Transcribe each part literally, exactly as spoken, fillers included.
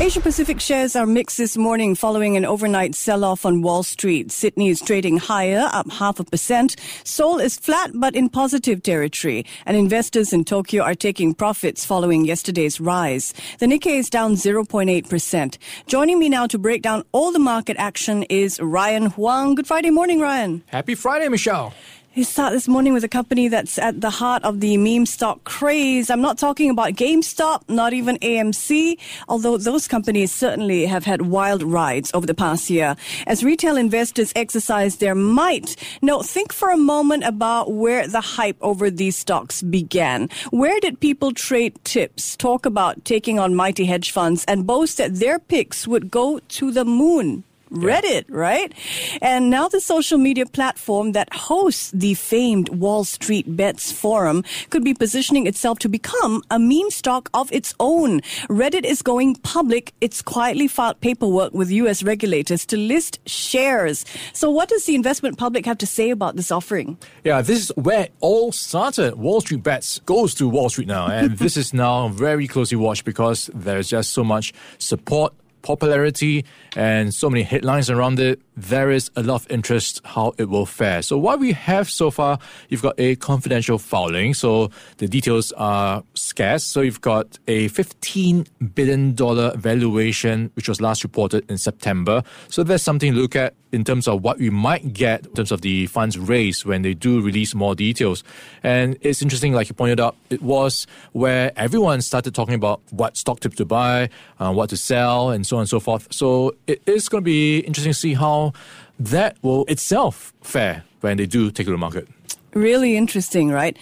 Asia-Pacific shares are mixed this morning following an overnight sell-off on Wall Street. Sydney is trading higher, up half a percent. Seoul is flat but in positive territory. And investors in Tokyo are taking profits following yesterday's rise. The Nikkei is down zero point eight percent. Joining me now to break down all the market action is Ryan Huang. Good Friday morning, Ryan. Happy Friday, Michelle. You start this morning with a company that's at the heart of the meme stock craze. I'm not talking about GameStop, not even A M C, although those companies certainly have had wild rides over the past year. As retail investors exercise their might, now think for a moment about where the hype over these stocks began. Where did people trade tips, talk about taking on mighty hedge funds, and boast that their picks would go to the moon? Reddit, right? And now the social media platform that hosts the famed Wall Street Bets forum could be positioning itself to become a meme stock of its own. Reddit is going public. It's quietly filed paperwork with U S regulators to list shares. So what does the investment public have to say about this offering? Yeah, this is where it all started. Wall Street Bets goes to Wall Street now. And this is now very closely watched because there's just so much support, popularity, and so many headlines around it. There is a lot of interest how it will fare. So what we have so far, you've got a confidential filing, so the details are scarce. So you've got a fifteen billion dollars valuation, which was last reported in September. So there's something to look at in terms of what we might get in terms of the funds raised when they do release more details. And it's interesting, like you pointed out, it was where everyone started talking about what stock tip to buy, uh, what to sell, and so on and so forth. So it is going to be interesting to see how that will itself fare when they do take to the market. Really interesting, right?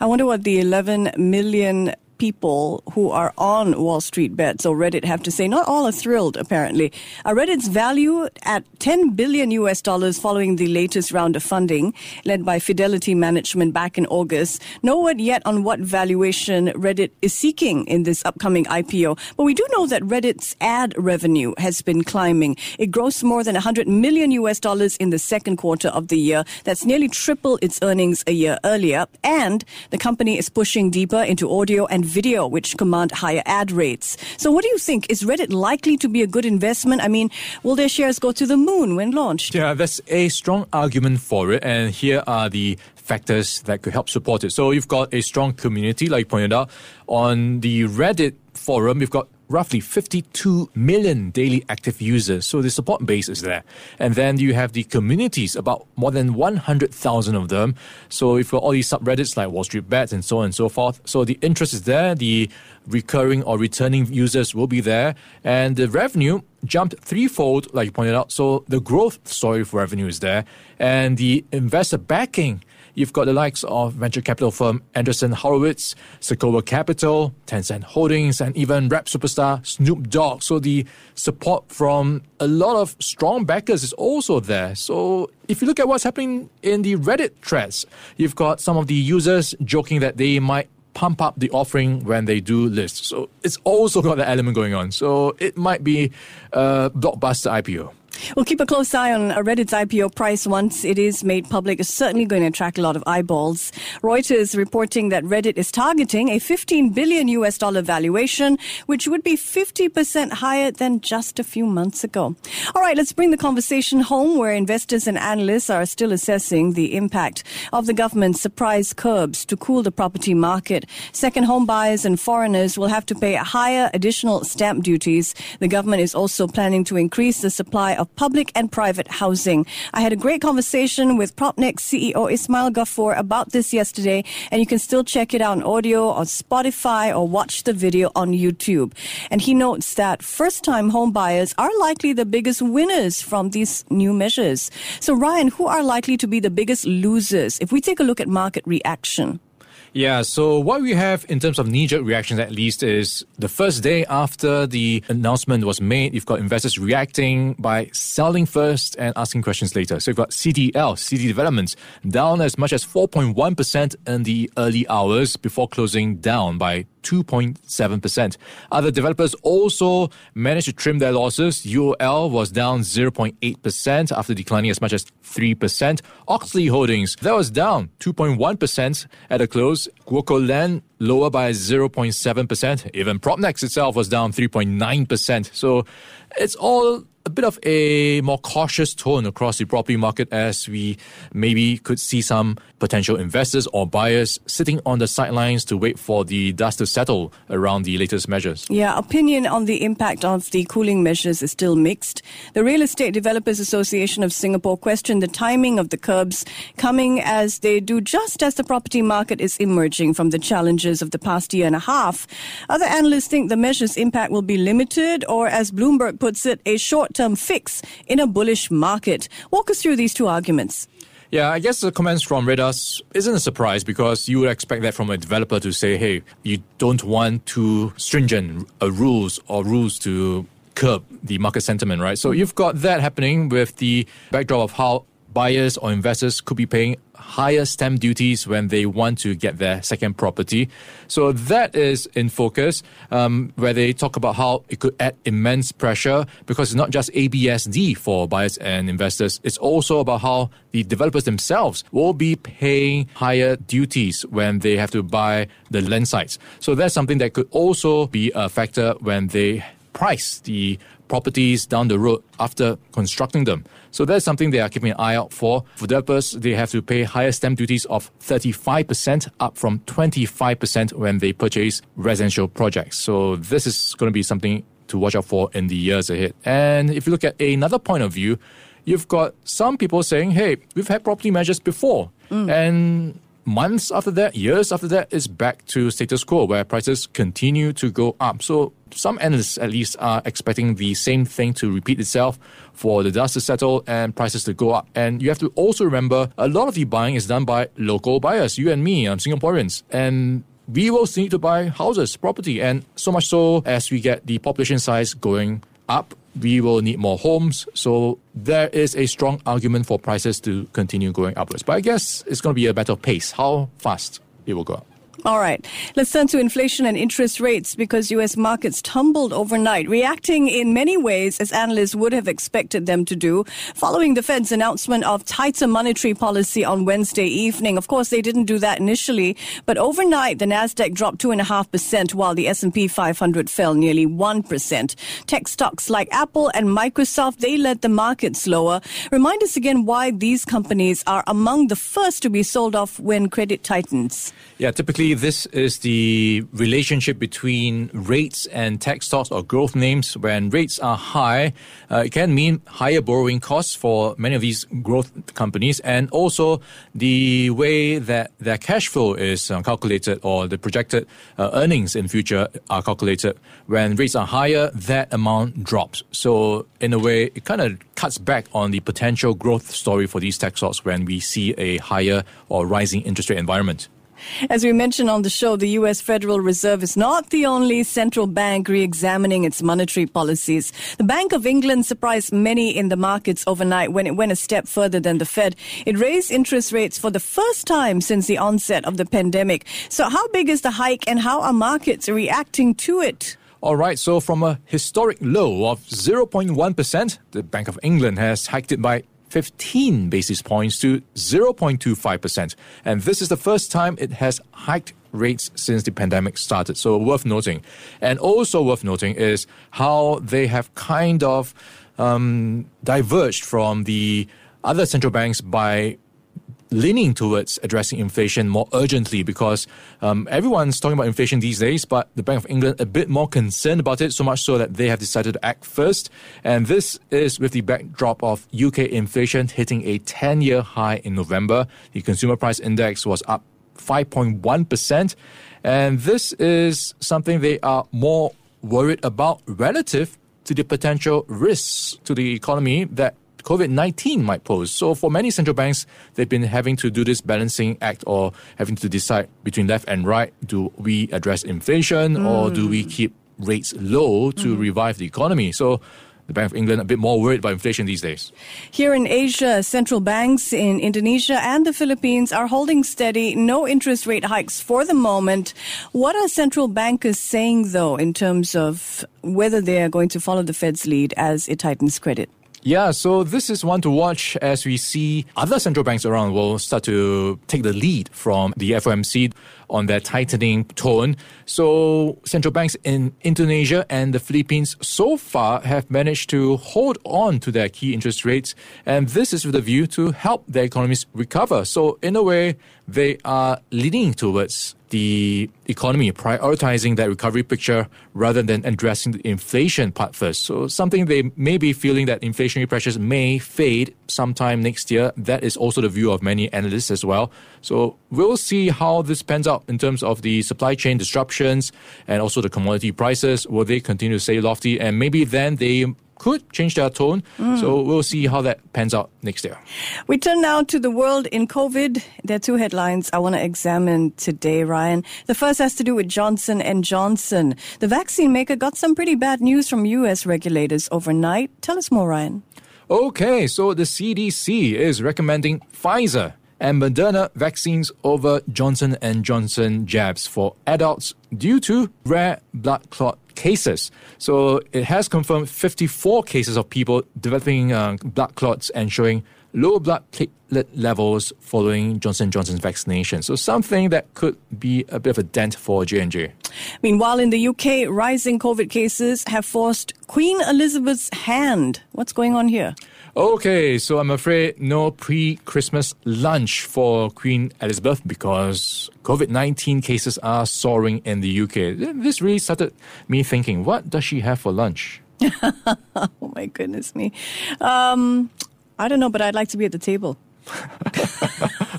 I wonder what the eleven million people who are on Wall Street Bets or Reddit have to say. Not all are thrilled, apparently. Uh, Reddit's value at ten billion U S dollars following the latest round of funding led by Fidelity Management back in August. No word yet on what valuation Reddit is seeking in this upcoming I P O. But we do know that Reddit's ad revenue has been climbing. It grossed more than one hundred million U S dollars in the second quarter of the year. That's nearly triple its earnings a year earlier. And the company is pushing deeper into audio and video, which command higher ad rates. So what do you think? Is Reddit likely to be a good investment? I mean, will their shares go to the moon when launched? Yeah, that's a strong argument for it. And here are the factors that could help support it. So you've got a strong community, like you pointed out. On the Reddit forum, you've got roughly fifty-two million daily active users. So the support base is there. And then you have the communities, about more than one hundred thousand of them. So if you've got all these subreddits like Wall Street Bets and so on and so forth. So the interest is there. The recurring or returning users will be there. And the revenue jumped threefold, like you pointed out. So the growth story for revenue is there. And the investor backing, you've got the likes of venture capital firm Andreessen Horowitz, Sequoia Capital, Tencent Holdings, and even rap superstar Snoop Dogg. So the support from a lot of strong backers is also there. So if you look at what's happening in the Reddit threads, you've got some of the users joking that they might pump up the offering when they do list. So it's also got that element going on. So it might be a blockbuster I P O. We'll keep a close eye on Reddit's I P O price once it is made public. It's certainly going to attract a lot of eyeballs. Reuters reporting that Reddit is targeting a fifteen billion U S dollar valuation, which would be fifty percent higher than just a few months ago. All right, let's bring the conversation home where investors and analysts are still assessing the impact of the government's surprise curbs to cool the property market. Second home buyers and foreigners will have to pay higher additional stamp duties. The government is also planning to increase the supply of public and private housing. I had a great conversation with Propnex C E O Ismail Gafoor about this yesterday, and you can still check it out on audio, on Spotify, or watch the video on YouTube. And he notes that first-time home buyers are likely the biggest winners from these new measures. So, Ryan, who are likely to be the biggest losers if we take a look at market reaction? Yeah, so what we have in terms of knee-jerk reactions at least is the first day after the announcement was made, you've got investors reacting by selling first and asking questions later. So you've got C D L, C D Developments, down as much as four point one percent in the early hours before closing down by two point seven percent. Other developers also managed to trim their losses. U O L was down zero point eight percent after declining as much as three percent. Oxley Holdings, that was down two point one percent at a close. Guocoland, lower by zero point seven percent. Even Propnex itself was down three point nine percent. So it's all a bit of a more cautious tone across the property market, as we maybe could see some potential investors or buyers sitting on the sidelines to wait for the dust to settle around the latest measures. Yeah, opinion on the impact of the cooling measures is still mixed. The Real Estate Developers Association of Singapore questioned the timing of the curbs, coming as they do just as the property market is emerging from the challenges of the past year and a half. Other analysts think the measures' impact will be limited, or as Bloomberg puts it, a short term fix in a bullish market. Walk us through these two arguments. Yeah, I guess the comments from Redus isn't a surprise, because you would expect that from a developer to say, hey, you don't want too stringent uh, rules or rules to curb the market sentiment, right? So you've got that happening with the backdrop of how buyers or investors could be paying higher stamp duties when they want to get their second property. So that is in focus, um, where they talk about how it could add immense pressure, because it's not just A B S D for buyers and investors. It's also about how the developers themselves will be paying higher duties when they have to buy the land sites. So that's something that could also be a factor when they price the properties down the road after constructing them. So that's something they are keeping an eye out for. For developers, they have to pay higher stamp duties of thirty-five percent, up from twenty-five percent when they purchase residential projects. So this is going to be something to watch out for in the years ahead. And if you look at another point of view, you've got some people saying, hey, we've had property measures before. Mm. And months after that, years after that, it's back to status quo, where prices continue to go up. So some analysts at least are expecting the same thing to repeat itself, for the dust to settle and prices to go up. And you have to also remember, a lot of the buying is done by local buyers, you and me, I'm Singaporeans. And we will still need to buy houses, property. And so much so, as we get the population size going up, we will need more homes. So there is a strong argument for prices to continue going upwards. But I guess it's going to be a matter of pace, how fast it will go up. All right. Let's turn to inflation and interest rates, because U S markets tumbled overnight, reacting in many ways as analysts would have expected them to do, following the Fed's announcement of tighter monetary policy on Wednesday evening. Of course, they didn't do that initially, but overnight, the Nasdaq dropped two point five percent, while the S and P five hundred fell nearly one percent. Tech stocks like Apple and Microsoft, they led the markets lower. Remind us again why these companies are among the first to be sold off when credit tightens. Yeah, typically, this is the relationship between rates and tech stocks or growth names. When rates are high, uh, it can mean higher borrowing costs for many of these growth companies, and also the way that their cash flow is um, calculated, or the projected uh, earnings in future are calculated. When rates are higher, that amount drops. So in a way, it kind of cuts back on the potential growth story for these tech stocks when we see a higher or rising interest rate environment. As we mentioned on the show, the U S Federal Reserve is not the only central bank re-examining its monetary policies. The Bank of England surprised many in the markets overnight when it went a step further than the Fed. It raised interest rates for the first time since the onset of the pandemic. So how big is the hike, and how are markets reacting to it? All right, so from a historic low of zero point one percent, the Bank of England has hiked it by fifteen basis points to zero point two five percent. And this is the first time it has hiked rates since the pandemic started. So worth noting. And also worth noting is how they have kind of um, diverged from the other central banks by leaning towards addressing inflation more urgently, because um, everyone's talking about inflation these days, but the Bank of England a bit more concerned about it, so much so that they have decided to act first. And this is with the backdrop of U K inflation hitting a ten-year high in November. The consumer price index was up five point one percent, and this is something they are more worried about relative to the potential risks to the economy that COVID nineteen might pose. So for many central banks, they've been having to do this balancing act, or having to decide between left and right. Do we address inflation mm. or do we keep rates low to mm. revive the economy? So the Bank of England a bit more worried about inflation these days. Here in Asia, central banks in Indonesia and the Philippines are holding steady. No interest rate hikes for the moment. What are central bankers saying, though, in terms of whether they are going to follow the Fed's lead as it tightens credit? Yeah, so this is one to watch as we see other central banks around the world start to take the lead from the F O M C on their tightening tone. So central banks in Indonesia and the Philippines so far have managed to hold on to their key interest rates, and this is with a view to help their economies recover. So in a way, they are leaning towards the economy, prioritizing that recovery picture rather than addressing the inflation part first. So something they may be feeling that inflationary pressures may fade sometime next year. That is also the view of many analysts as well. So we'll see how this pans out in terms of the supply chain disruptions and also the commodity prices. Will they continue to stay lofty? And maybe then they could change their tone. Mm. So we'll see how that pans out next year. We turn now to the world in COVID. There are two headlines I want to examine today, Ryan. The first has to do with Johnson and Johnson. The vaccine maker got some pretty bad news from U S regulators overnight. Tell us more, Ryan. Okay, so the C D C is recommending Pfizer and Moderna vaccines over Johnson and Johnson jabs for adults due to rare blood clot cases. So it has confirmed fifty-four cases of people developing uh, blood clots and showing low blood platelet levels following Johnson and Johnson's vaccination. So something that could be a bit of a dent for J and J. Meanwhile, in the U K, rising COVID cases have forced Queen Elizabeth's hand. What's going on here? Okay, so I'm afraid no pre-Christmas lunch for Queen Elizabeth because COVID nineteen cases are soaring in the U K. This really started me thinking, what does she have for lunch? Oh my goodness me. Um... I don't know, but I'd like to be at the table.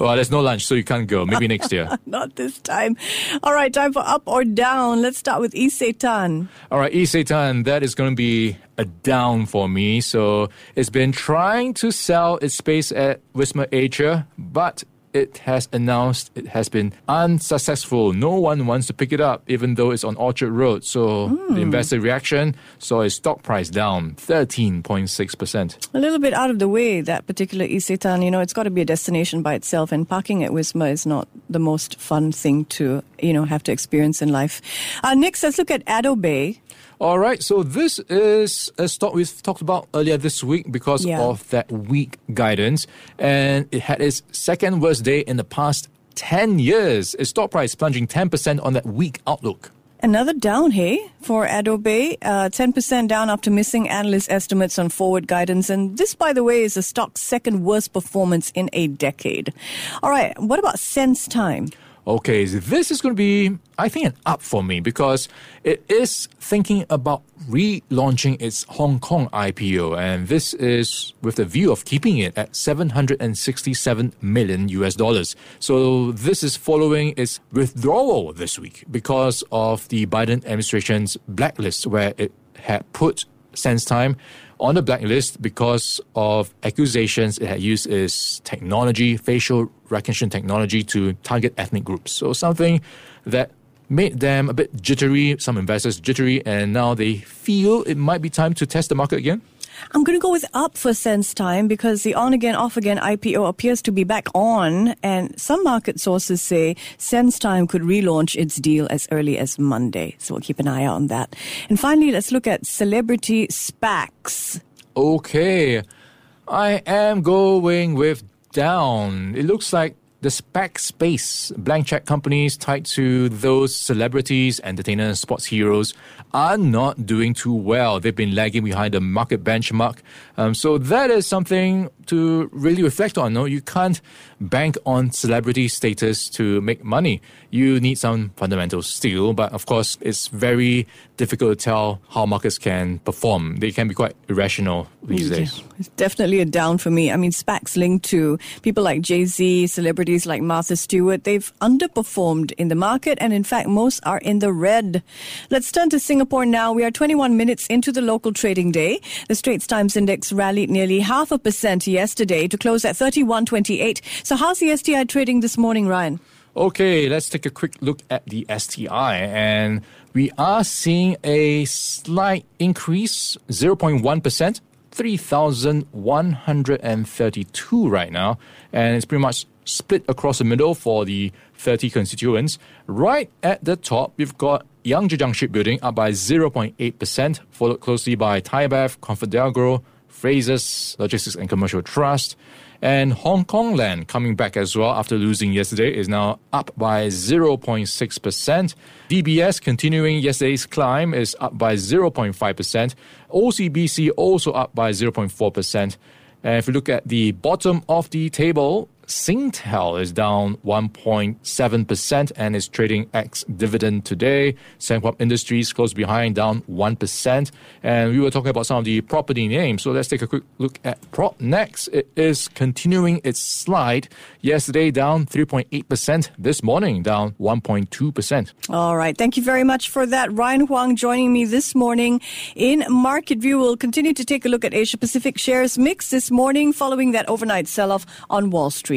Well, there's no lunch, so you can't go. Maybe next year. Not this time. All right, time for up or down. Let's start with Isetan. All right, Isetan, that is going to be a down for me. So it's been trying to sell its space at Wisma Atria, but it has announced it has been unsuccessful. No one wants to pick it up, even though it's on Orchard Road. So mm. the investor reaction saw its stock price down thirteen point six percent. A little bit out of the way, that particular Isetan. You know, it's got to be a destination by itself, and parking at Wisma is not the most fun thing to, you know, have to experience in life. Uh, next, let's look at Adobe. All right, so this is a stock we've talked about earlier this week because yeah. of that weak guidance. And it had its second worst day in the past ten years. Its stock price plunging ten percent on that weak outlook. Another down, hey, for Adobe, uh, ten percent down after missing analyst estimates on forward guidance. And this, by the way, is the stock's second worst performance in a decade. All right, what about SenseTime? Okay, so this is going to be, I think, an up for me because it is thinking about relaunching its Hong Kong I P O, and this is with the view of keeping it at seven hundred sixty-seven million U S dollars. So this is following its withdrawal this week because of the Biden administration's blacklist, where it had put SenseTime on the blacklist because of accusations it had used its technology, facial recognition technology, to target ethnic groups. So something that made them a bit jittery, some investors jittery, and now they feel it might be time to test the market again. I'm going to go with up for SenseTime because the on-again, off-again I P O appears to be back on, and some market sources say SenseTime could relaunch its deal as early as Monday. So we'll keep an eye out on that. And finally, let's look at celebrity SPACs. Okay, I am going with down. It looks like the SPAC space, blank check companies tied to those celebrities, entertainers, sports heroes, are not doing too well. They've been lagging behind the market benchmark. Um, so that is something to really reflect on. No, you can't bank on celebrity status to make money. You need some fundamentals still. But of course, it's very difficult to tell how markets can perform. They can be quite irrational these yeah. days. It's definitely a down for me. I mean, SPACs linked to people like Jay-Z, celebrities like Martha Stewart, they've underperformed in the market, and in fact, most are in the red. Let's turn to Singapore now. We are twenty-one minutes into the local trading day. The Straits Times Index rallied nearly half a percent yesterday to close at thirty-one twenty-eight. So how's the S T I trading this morning, Ryan? Okay, let's take a quick look at the S T I, and we are seeing a slight increase, zero point one percent, three thousand one hundred thirty-two right now. And it's pretty much split across the middle for the thirty constituents. Right at the top, we've got Yangjiang Shipbuilding up by zero point eight percent, followed closely by ThaiBev, ComfortDelGro, Frasers, Logistics and Commercial Trust. And Hong Kong Land coming back as well after losing yesterday is now up by zero point six percent. D B S continuing yesterday's climb is up by zero point five percent. O C B C also up by zero point four percent. And if you look at the bottom of the table, Singtel is down one point seven percent and is trading ex-dividend today. Sembcorp Industries close behind, down one percent. And we were talking about some of the property names, so let's take a quick look at Propnex. It is continuing its slide. Yesterday down three point eight percent. This morning down one point two percent. All right. Thank you very much for that. Ryan Huang joining me this morning in Market View. We'll continue to take a look at Asia-Pacific shares mix this morning following that overnight sell-off on Wall Street.